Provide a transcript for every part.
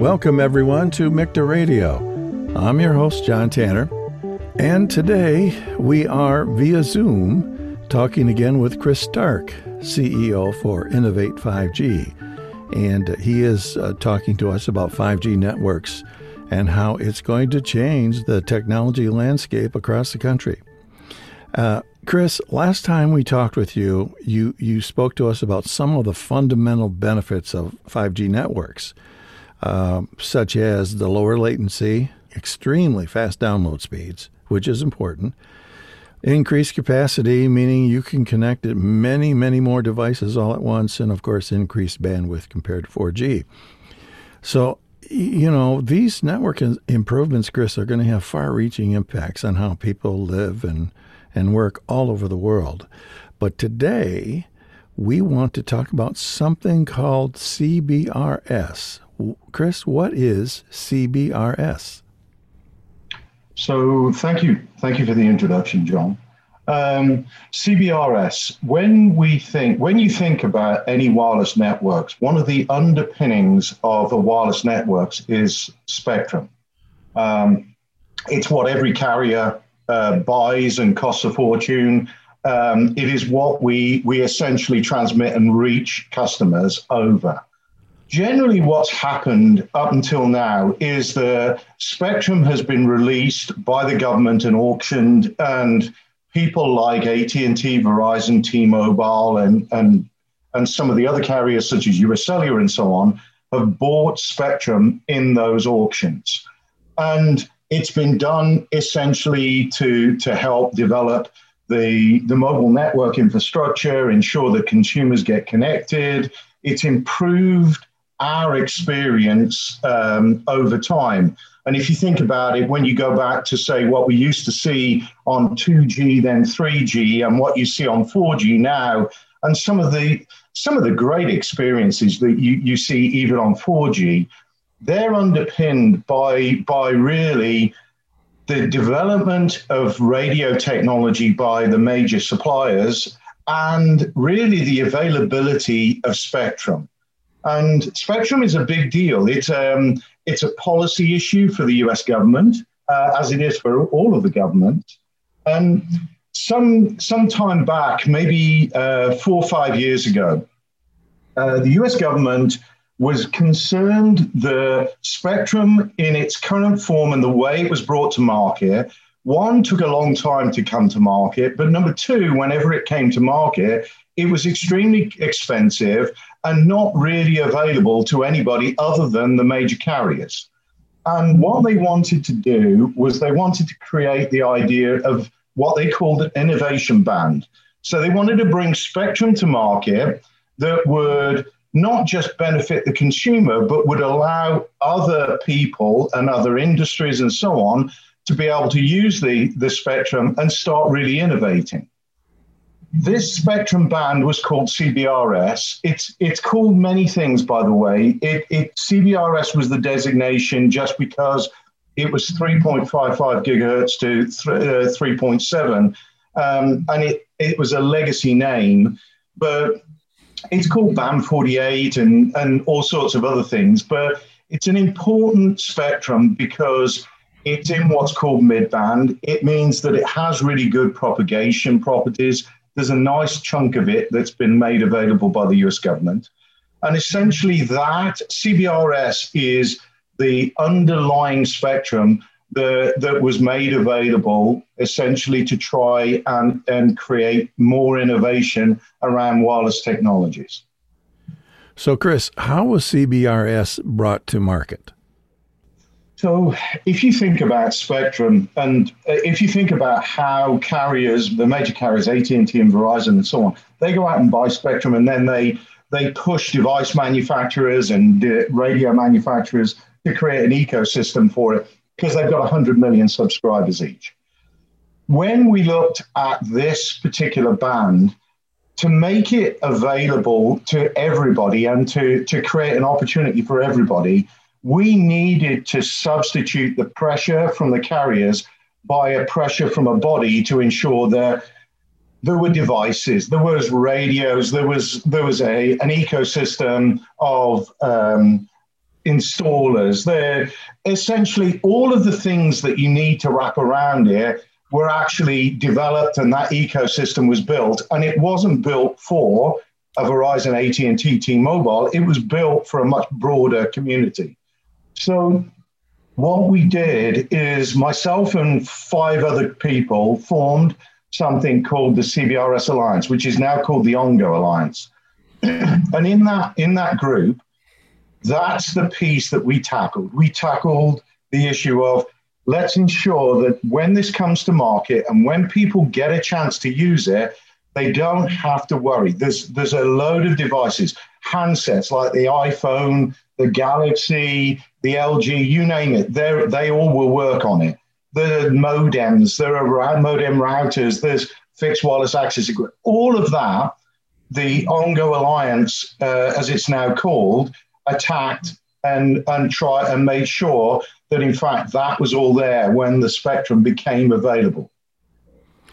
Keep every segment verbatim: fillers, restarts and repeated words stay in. Welcome, everyone, to M I C T A Radio. I'm your host, John Tanner, and today we are, via Zoom, talking again with Chris Stark, C E O for Innovate five G. And he is uh, talking to us about five G networks and how it's going to change the technology landscape across the country. Uh, Chris, last time we talked with you, you, you spoke to us about some of the fundamental benefits of five G networks. Uh, such as the lower latency, extremely fast download speeds, which is important, increased capacity, meaning you can connect at many, many more devices all at once, and of course, increased bandwidth compared to four G. So, you know, these network improvements, Chris, are going to have far-reaching impacts on how people live and, and work all over the world. But today, we want to talk about something called C B R S. Chris, what is C B R S? So thank you. Thank you for the introduction, John. Um, C B R S, when we think, when you think about any wireless networks, one of the underpinnings of a wireless networks is spectrum. Um, it's what every carrier uh, buys and costs a fortune. Um, it is what we, we essentially transmit and reach customers over. Generally, what's happened up until now is the spectrum has been released by the government and auctioned, and people like A T and T, Verizon, T-Mobile, and, and, and some of the other carriers such as U S Cellular and so on have bought spectrum in those auctions. And it's been done essentially to, to help develop the, the mobile network infrastructure, ensure that consumers get connected. It's improved our experience um, over time. And if you think about it, when you go back to, say, what we used to see on two G, then three G, and what you see on four G now, and some of the some of the great experiences that you, you see even on four G, they're underpinned by, by really the development of radio technology by the major suppliers and really the availability of spectrum. And spectrum is a big deal. It's, um, it's a policy issue for the U S government, uh, as it is for all of the government. And some, some time back, maybe uh, four or five years ago, uh, the U S government was concerned the spectrum in its current form and the way it was brought to market, one, took a long time to come to market, but number two, whenever it came to market, it was extremely expensive and not really available to anybody other than the major carriers. And what they wanted to do was they wanted to create the idea of what they called an innovation band. So they wanted to bring spectrum to market that would not just benefit the consumer, but would allow other people and other industries and so on to be able to use the, the spectrum and start really innovating. This spectrum band was called C B R S. It's it's called many things, by the way. It, it C B R S was the designation just because it was three point five five gigahertz to three point seven, um, and it, it was a legacy name. But it's called band forty-eight and, and all sorts of other things. But it's an important spectrum because it's in what's called mid-band. It means that it has really good propagation properties. There's a nice chunk of it that's been made available by the U S government. And essentially that C B R S is the underlying spectrum that, that was made available essentially to try and, and create more innovation around wireless technologies. So, Chris, how was C B R S brought to market? So if you think about spectrum and if you think about how carriers, the major carriers, A T and T and Verizon and so on, they go out and buy spectrum and then they they push device manufacturers and radio manufacturers to create an ecosystem for it because they've got one hundred million subscribers each. When we looked at this particular band, to make it available to everybody and to, to create an opportunity for everybody, we needed to substitute the pressure from the carriers by a pressure from a body to ensure that there were devices, there was radios, there was there was a an ecosystem of um, installers. They're essentially all of the things that you need to wrap around here were actually developed, and that ecosystem was built. And it wasn't built for a Verizon, A T and T, T-Mobile. It was built for a much broader community. So what we did is myself and five other people formed something called the C B R S Alliance, which is now called the Ongo Alliance. And in that, in that group, that's the piece that we tackled. We tackled the issue of, let's ensure that when this comes to market and when people get a chance to use it, they don't have to worry. There's, there's a load of devices, handsets like the iPhone, the Galaxy, the L G, you name it. They're, they all will work on it. There are modems, there are modem routers, there's fixed wireless access equipment. All of that, the Ongo Alliance, uh, as it's now called, attacked and, and tried and made sure that, in fact, that was all there when the spectrum became available.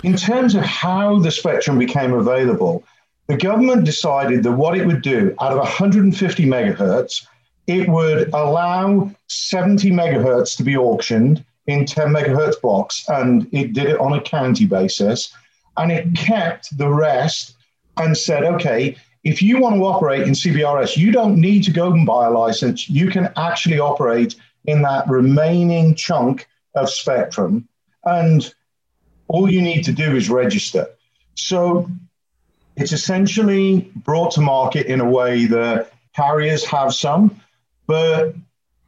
In terms of how the spectrum became available, the government decided that what it would do out of one hundred fifty megahertz, it would allow seventy megahertz to be auctioned in ten megahertz blocks, and it did it on a county basis, and it kept the rest and said, okay, if you want to operate in C B R S, you don't need to go and buy a license. You can actually operate in that remaining chunk of spectrum, and all you need to do is register. So it's essentially brought to market in a way that carriers have some, but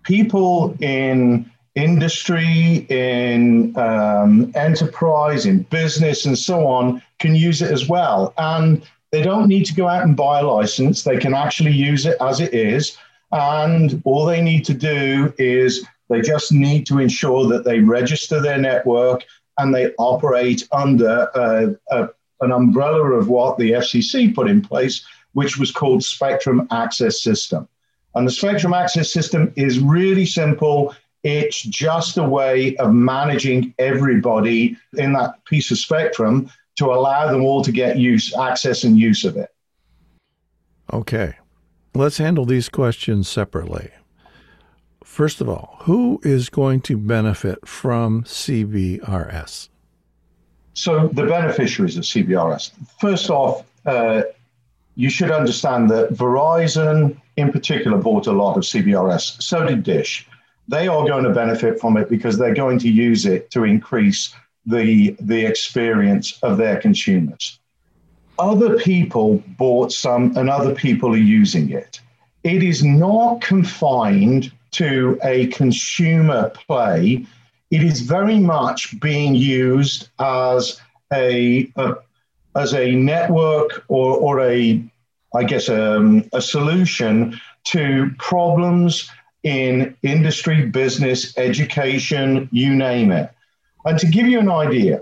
people in industry, in um, enterprise, in business, and so on, can use it as well. And they don't need to go out and buy a license. They can actually use it as it is. And all they need to do is they just need to ensure that they register their network and they operate under a, a, an umbrella of what the F C C put in place, which was called Spectrum Access System. And the Spectrum Access System is really simple. It's just a way of managing everybody in that piece of spectrum to allow them all to get use, access and use of it. Okay, let's handle these questions separately. First of all, who is going to benefit from C B R S? So the beneficiaries of C B R S. First off, uh, you should understand that Verizon in particular bought a lot of C B R S. So did Dish. They are going to benefit from it because they're going to use it to increase the, the experience of their consumers. Other people bought some and other people are using it. It is not confined to a consumer play. It is very much being used as a, a as a network or, or a, I guess, um, a solution to problems in industry, business, education, you name it. And to give you an idea,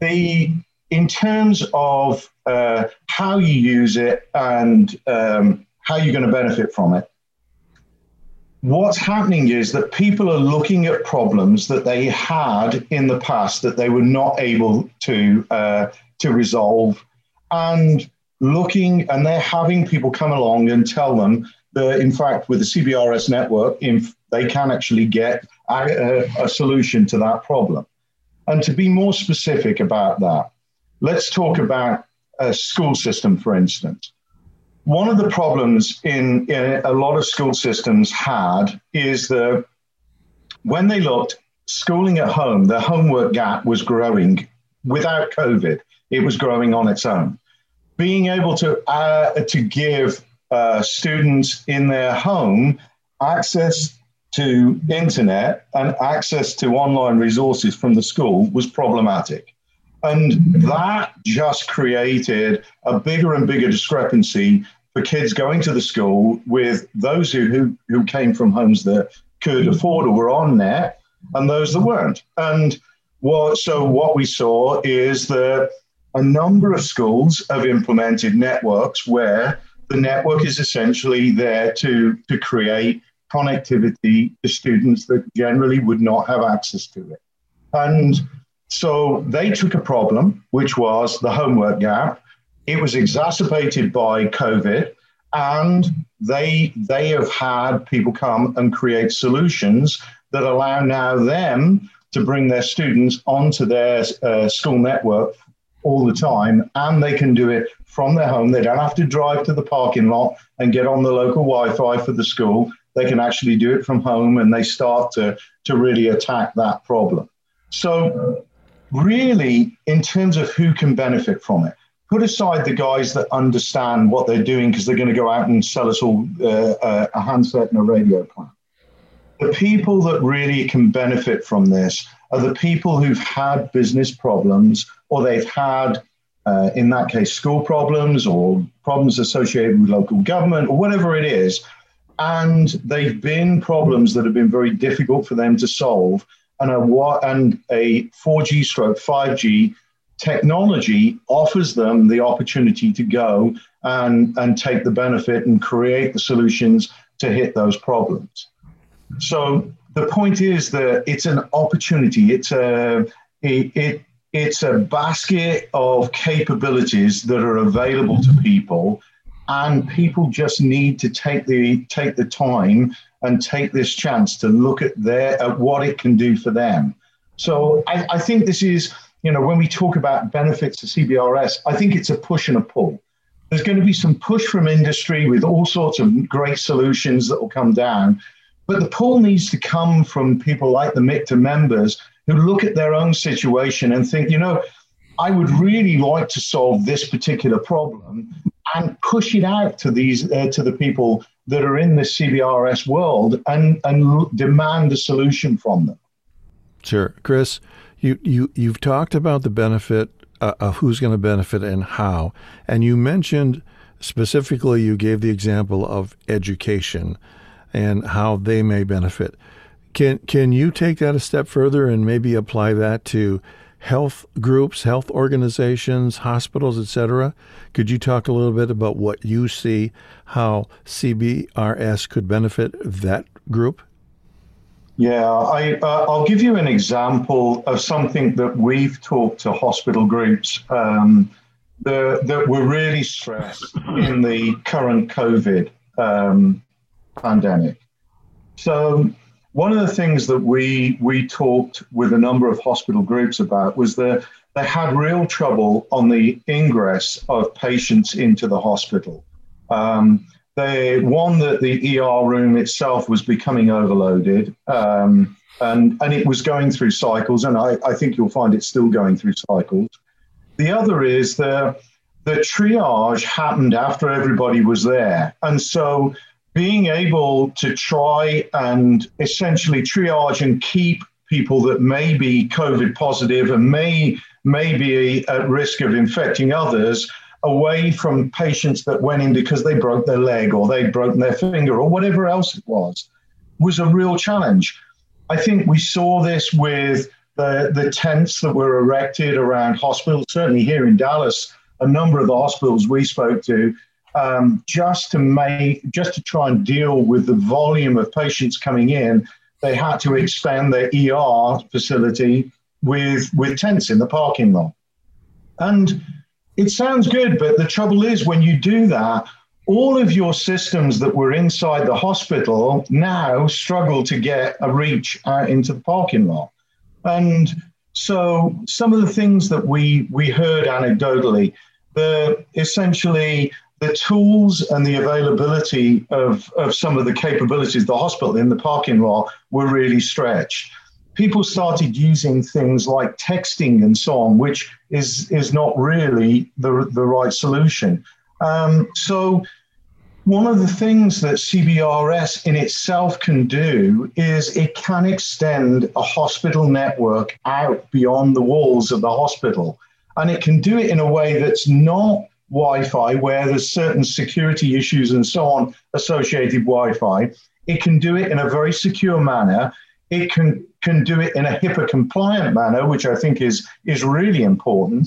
the in terms of uh, how you use it and um, how you're going to benefit from it, what's happening is that people are looking at problems that they had in the past that they were not able to uh, to resolve, and looking, and they're having people come along and tell them that, in fact, with the C B R S network, if they can actually get a, a solution to that problem. And to be more specific about that, let's talk about a school system, for instance. One of the problems in, in a lot of school systems had is that when they looked, schooling at home, the homework gap was growing without COVID. It was growing on its own. Being able to, uh, to give uh, students in their home access to internet and access to online resources from the school was problematic. And that just created a bigger and bigger discrepancy for kids going to the school with those who, who, who came from homes that could afford or were on net and those that weren't. And what, so what we saw is that a number of schools have implemented networks where the network is essentially there to, to create connectivity to students that generally would not have access to it. And so they took a problem, which was the homework gap. It was exacerbated by COVID, And they they have had people come and create solutions that allow now them to bring their students onto their uh, school network all the time, and they can do it from their home. They don't have to drive to the parking lot and get on the local Wi-Fi for the school. They can actually do it from home, and they start to, to really attack that problem. So really, in terms of who can benefit from it, put aside the guys that understand what they're doing because they're going to go out and sell us all uh, a handset and a radio plan. The people that really can benefit from this are the people who've had business problems, or they've had, uh, in that case, school problems or problems associated with local government or whatever it is. And they've been problems that have been very difficult for them to solve. And a, and a four G stroke five G technology offers them the opportunity to go and, and take the benefit and create the solutions to hit those problems. So the point is that it's an opportunity. It's a, it, it, it's a basket of capabilities that are available to people, and people just need to take the, take the time and take this chance to look at, their, at what it can do for them. So I, I think this is, you know, when we talk about benefits to C B R S, I think it's a push and a pull. There's going to be some push from industry with all sorts of great solutions that will come down. But the pull needs to come from people like the M I C T A members who look at their own situation and think, you know, I would really like to solve this particular problem, and push it out to these uh, to the people that are in the C B R S world and, and demand a solution from them. Sure. Chris, you, you, you've talked about the benefit uh, of who's going to benefit and how. And you mentioned specifically, you gave the example of education and how they may benefit. Can can you take that a step further and maybe apply that to health groups, health organizations, hospitals, et cetera? Could you talk a little bit about what you see, how C B R S could benefit that group? Yeah, I, uh, I'll give you an example of something that we've talked to hospital groups um, the, that were really stressed in the current COVID um pandemic. So one of the things that we we talked with a number of hospital groups about was that they had real trouble on the ingress of patients into the hospital. Um, they one that the E R room itself was becoming overloaded, um, and and it was going through cycles, and I, I think you'll find it's still going through cycles. The other is the the triage happened after everybody was there, and so being able to try and essentially triage and keep people that may be COVID positive and may, may be at risk of infecting others away from patients that went in because they broke their leg or they'd broken their finger or whatever else it was, was a real challenge. I think we saw this with the, the tents that were erected around hospitals. Certainly here in Dallas, a number of the hospitals we spoke to, Um, just to make, just to try and deal with the volume of patients coming in, they had to expand their E R facility with with tents in the parking lot. And it sounds good, but the trouble is when you do that, all of your systems that were inside the hospital now struggle to get a reach out into the parking lot. And so some of the things that we we heard anecdotally, the essentially. The tools and the availability of, of some of the capabilities of the hospital in the parking lot were really stretched. People started using things like texting and so on, which is, is not really the, the right solution. Um, so one of the things that C B R S in itself can do is it can extend a hospital network out beyond the walls of the hospital. And it can do it in a way that's not Wi-Fi, where there's certain security issues and so on associated Wi-Fi. It can do it in a very secure manner. It can, can do it in a HIPAA compliant manner, which I think is, is really important.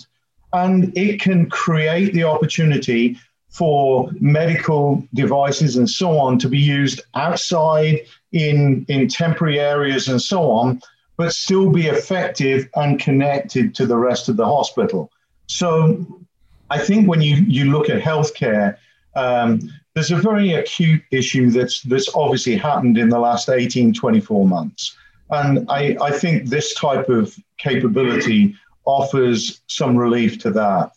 And it can create the opportunity for medical devices and so on to be used outside in, in temporary areas and so on, but still be effective and connected to the rest of the hospital. So I think when you, you look at healthcare, um, there's a very acute issue that's that's obviously happened in the last eighteen, twenty-four months. And I, I think this type of capability offers some relief to that.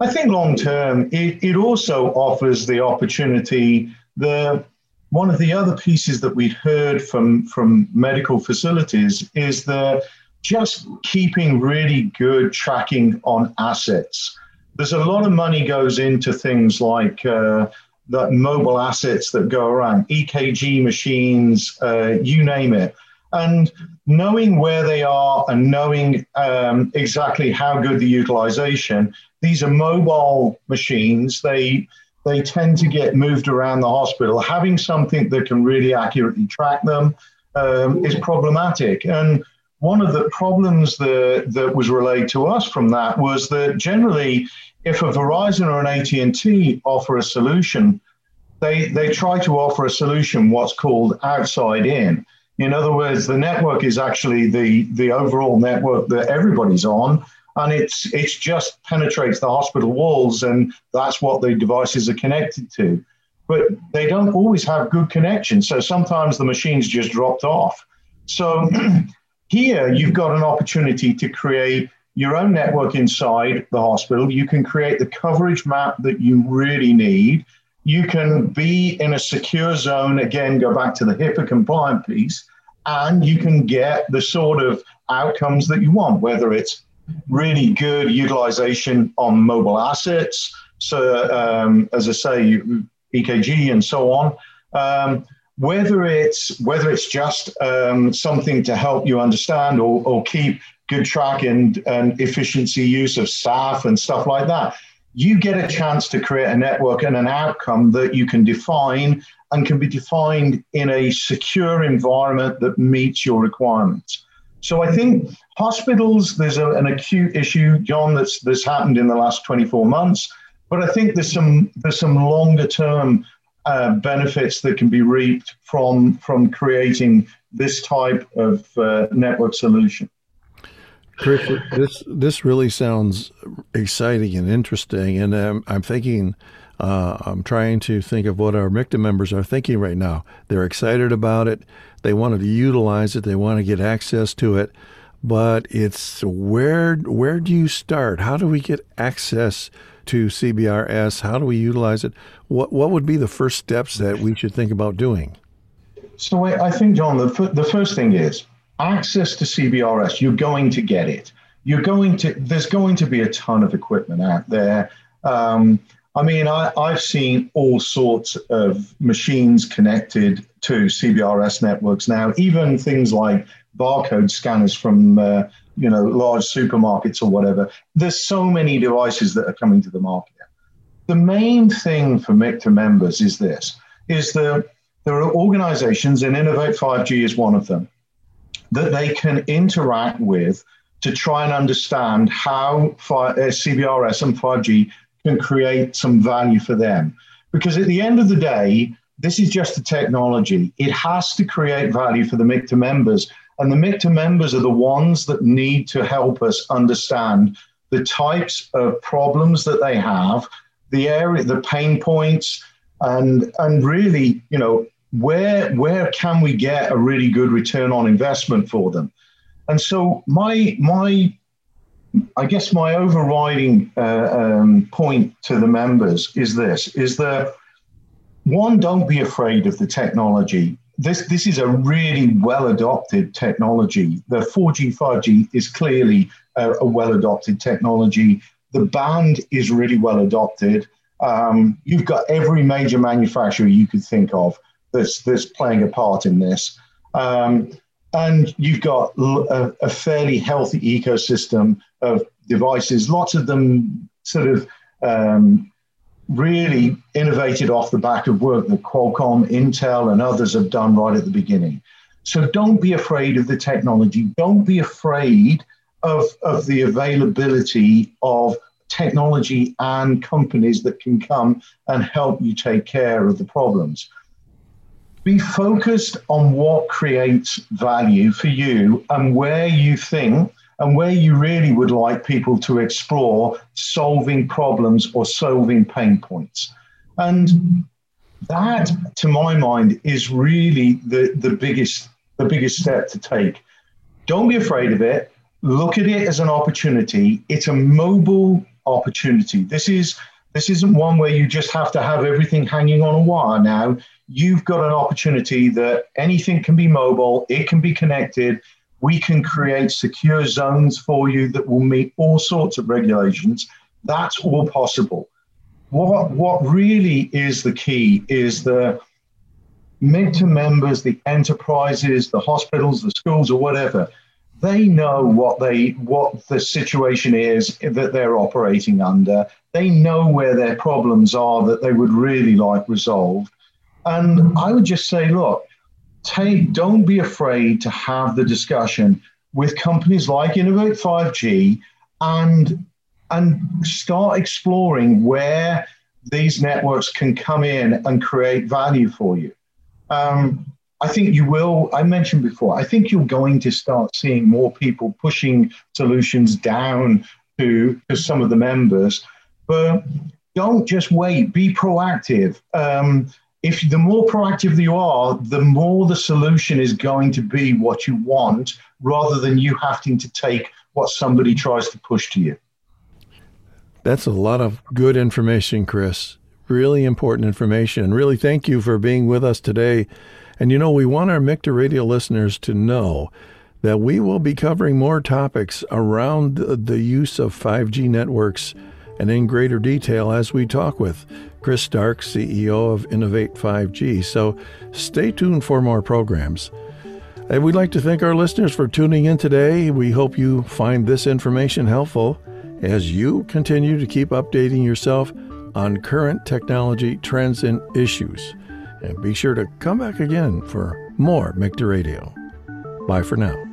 I think long term, it, it also offers the opportunity. The one of the other pieces that we've heard from, from medical facilities is the just keeping really good tracking on assets. There's a lot of money goes into things like uh, the mobile assets that go around, E K G machines, uh, you name it. And knowing where they are and knowing um, exactly how good the utilization, these are mobile machines. They, they tend to get moved around the hospital. Having something that can really accurately track them um, is problematic. And one of the problems that, that was relayed to us from that was that generally, if a Verizon or an A T and T offer a solution, they, they try to offer a solution what's called outside in. In other words, the network is actually the, the overall network that everybody's on, and it's it's just penetrates the hospital walls, and that's what the devices are connected to. But they don't always have good connections, so sometimes the machine's just dropped off. So here you've got an opportunity to create your own network inside the hospital. You can create the coverage map that you really need. You can be in a secure zone, again, go back to the HIPAA compliant piece, and you can get the sort of outcomes that you want, whether it's really good utilization on mobile assets, so um, as I say, E K G and so on, um, whether it's whether it's just um, something to help you understand or, or keep good track and, and efficiency use of staff and stuff like that. You get a chance to create a network and an outcome that you can define and can be defined in a secure environment that meets your requirements. So I think hospitals, there's a, an acute issue, John, that's that's happened in the last twenty-four months, but I think there's some there's some longer term uh, benefits that can be reaped from from creating this type of uh, network solution. Chris, this this really sounds exciting and interesting, and um, I'm thinking, uh, I'm trying to think of what our M I C T A members are thinking right now. They're excited about it. They want to utilize it. They want to get access to it, but it's where where do you start? How do we get access to C B R S? How do we utilize it? What what would be the first steps that we should think about doing? So I think, John, the f- the first thing is, access to C B R S, you're going to get it. You're going to, there's going to be a ton of equipment out there. Um, I mean, I, I've seen all sorts of machines connected to C B R S networks now, even things like barcode scanners from, uh, you know, large supermarkets or whatever. There's so many devices that are coming to the market. The main thing for M I C T A members is this, is that there are organizations, and Innovate five G is one of them, that they can interact with to try and understand how C B R S and five G can create some value for them. Because at the end of the day, this is just a technology. It has to create value for the M I C T A members. And the M I C T A members are the ones that need to help us understand the types of problems that they have, the area, the pain points, and, and really, you know, Where where can we get a really good return on investment for them? And so my my I guess my overriding uh, um, point to the members is this: is that one, don't be afraid of the technology. This this is a really well adopted technology. The four G, five G is clearly a, a well adopted technology. The band is really well adopted. Um, you've got every major manufacturer you could think of That's, that's playing a part in this. Um, and you've got a, a fairly healthy ecosystem of devices, lots of them sort of um, really innovated off the back of work that Qualcomm, Intel, and others have done right at the beginning. So don't be afraid of the technology. Don't be afraid of, of the availability of technology and companies that can come and help you take care of the problems. Be focused on what creates value for you and where you think and where you really would like people to explore solving problems or solving pain points. And that, to my mind, is really the, the biggest the biggest step to take. Don't be afraid of it. Look at it as an opportunity. It's a mobile opportunity. This is this isn't one where you just have to have everything hanging on a wire now. You've got an opportunity that anything can be mobile, it can be connected. We can create secure zones for you that will meet all sorts of regulations. That's all possible. What what really is the key is the MICTA members, the enterprises, the hospitals, the schools, or whatever. They know what they what the situation is that they're operating under. They know where their problems are that they would really like resolved. And I would just say, look, take, don't be afraid to have the discussion with companies like Innovate five G and and start exploring where these networks can come in and create value for you. Um, I think you will, I mentioned before, I think you're going to start seeing more people pushing solutions down to, to some of the members, but don't just wait, be proactive. Um, if the more proactive you are, the more the solution is going to be what you want, rather than you having to take what somebody tries to push to you. That's a lot of good information, Chris. Really important information. Really, thank you for being with us today. And, you know, we want our MICTA Radio listeners to know that we will be covering more topics around the use of five G networks and in greater detail as we talk with Chris Stark, C E O of Innovate five G. So stay tuned for more programs. And we'd like to thank our listeners for tuning in today. We hope you find this information helpful as you continue to keep updating yourself on current technology trends and issues. And be sure to come back again for more MICTA Radio. Bye for now.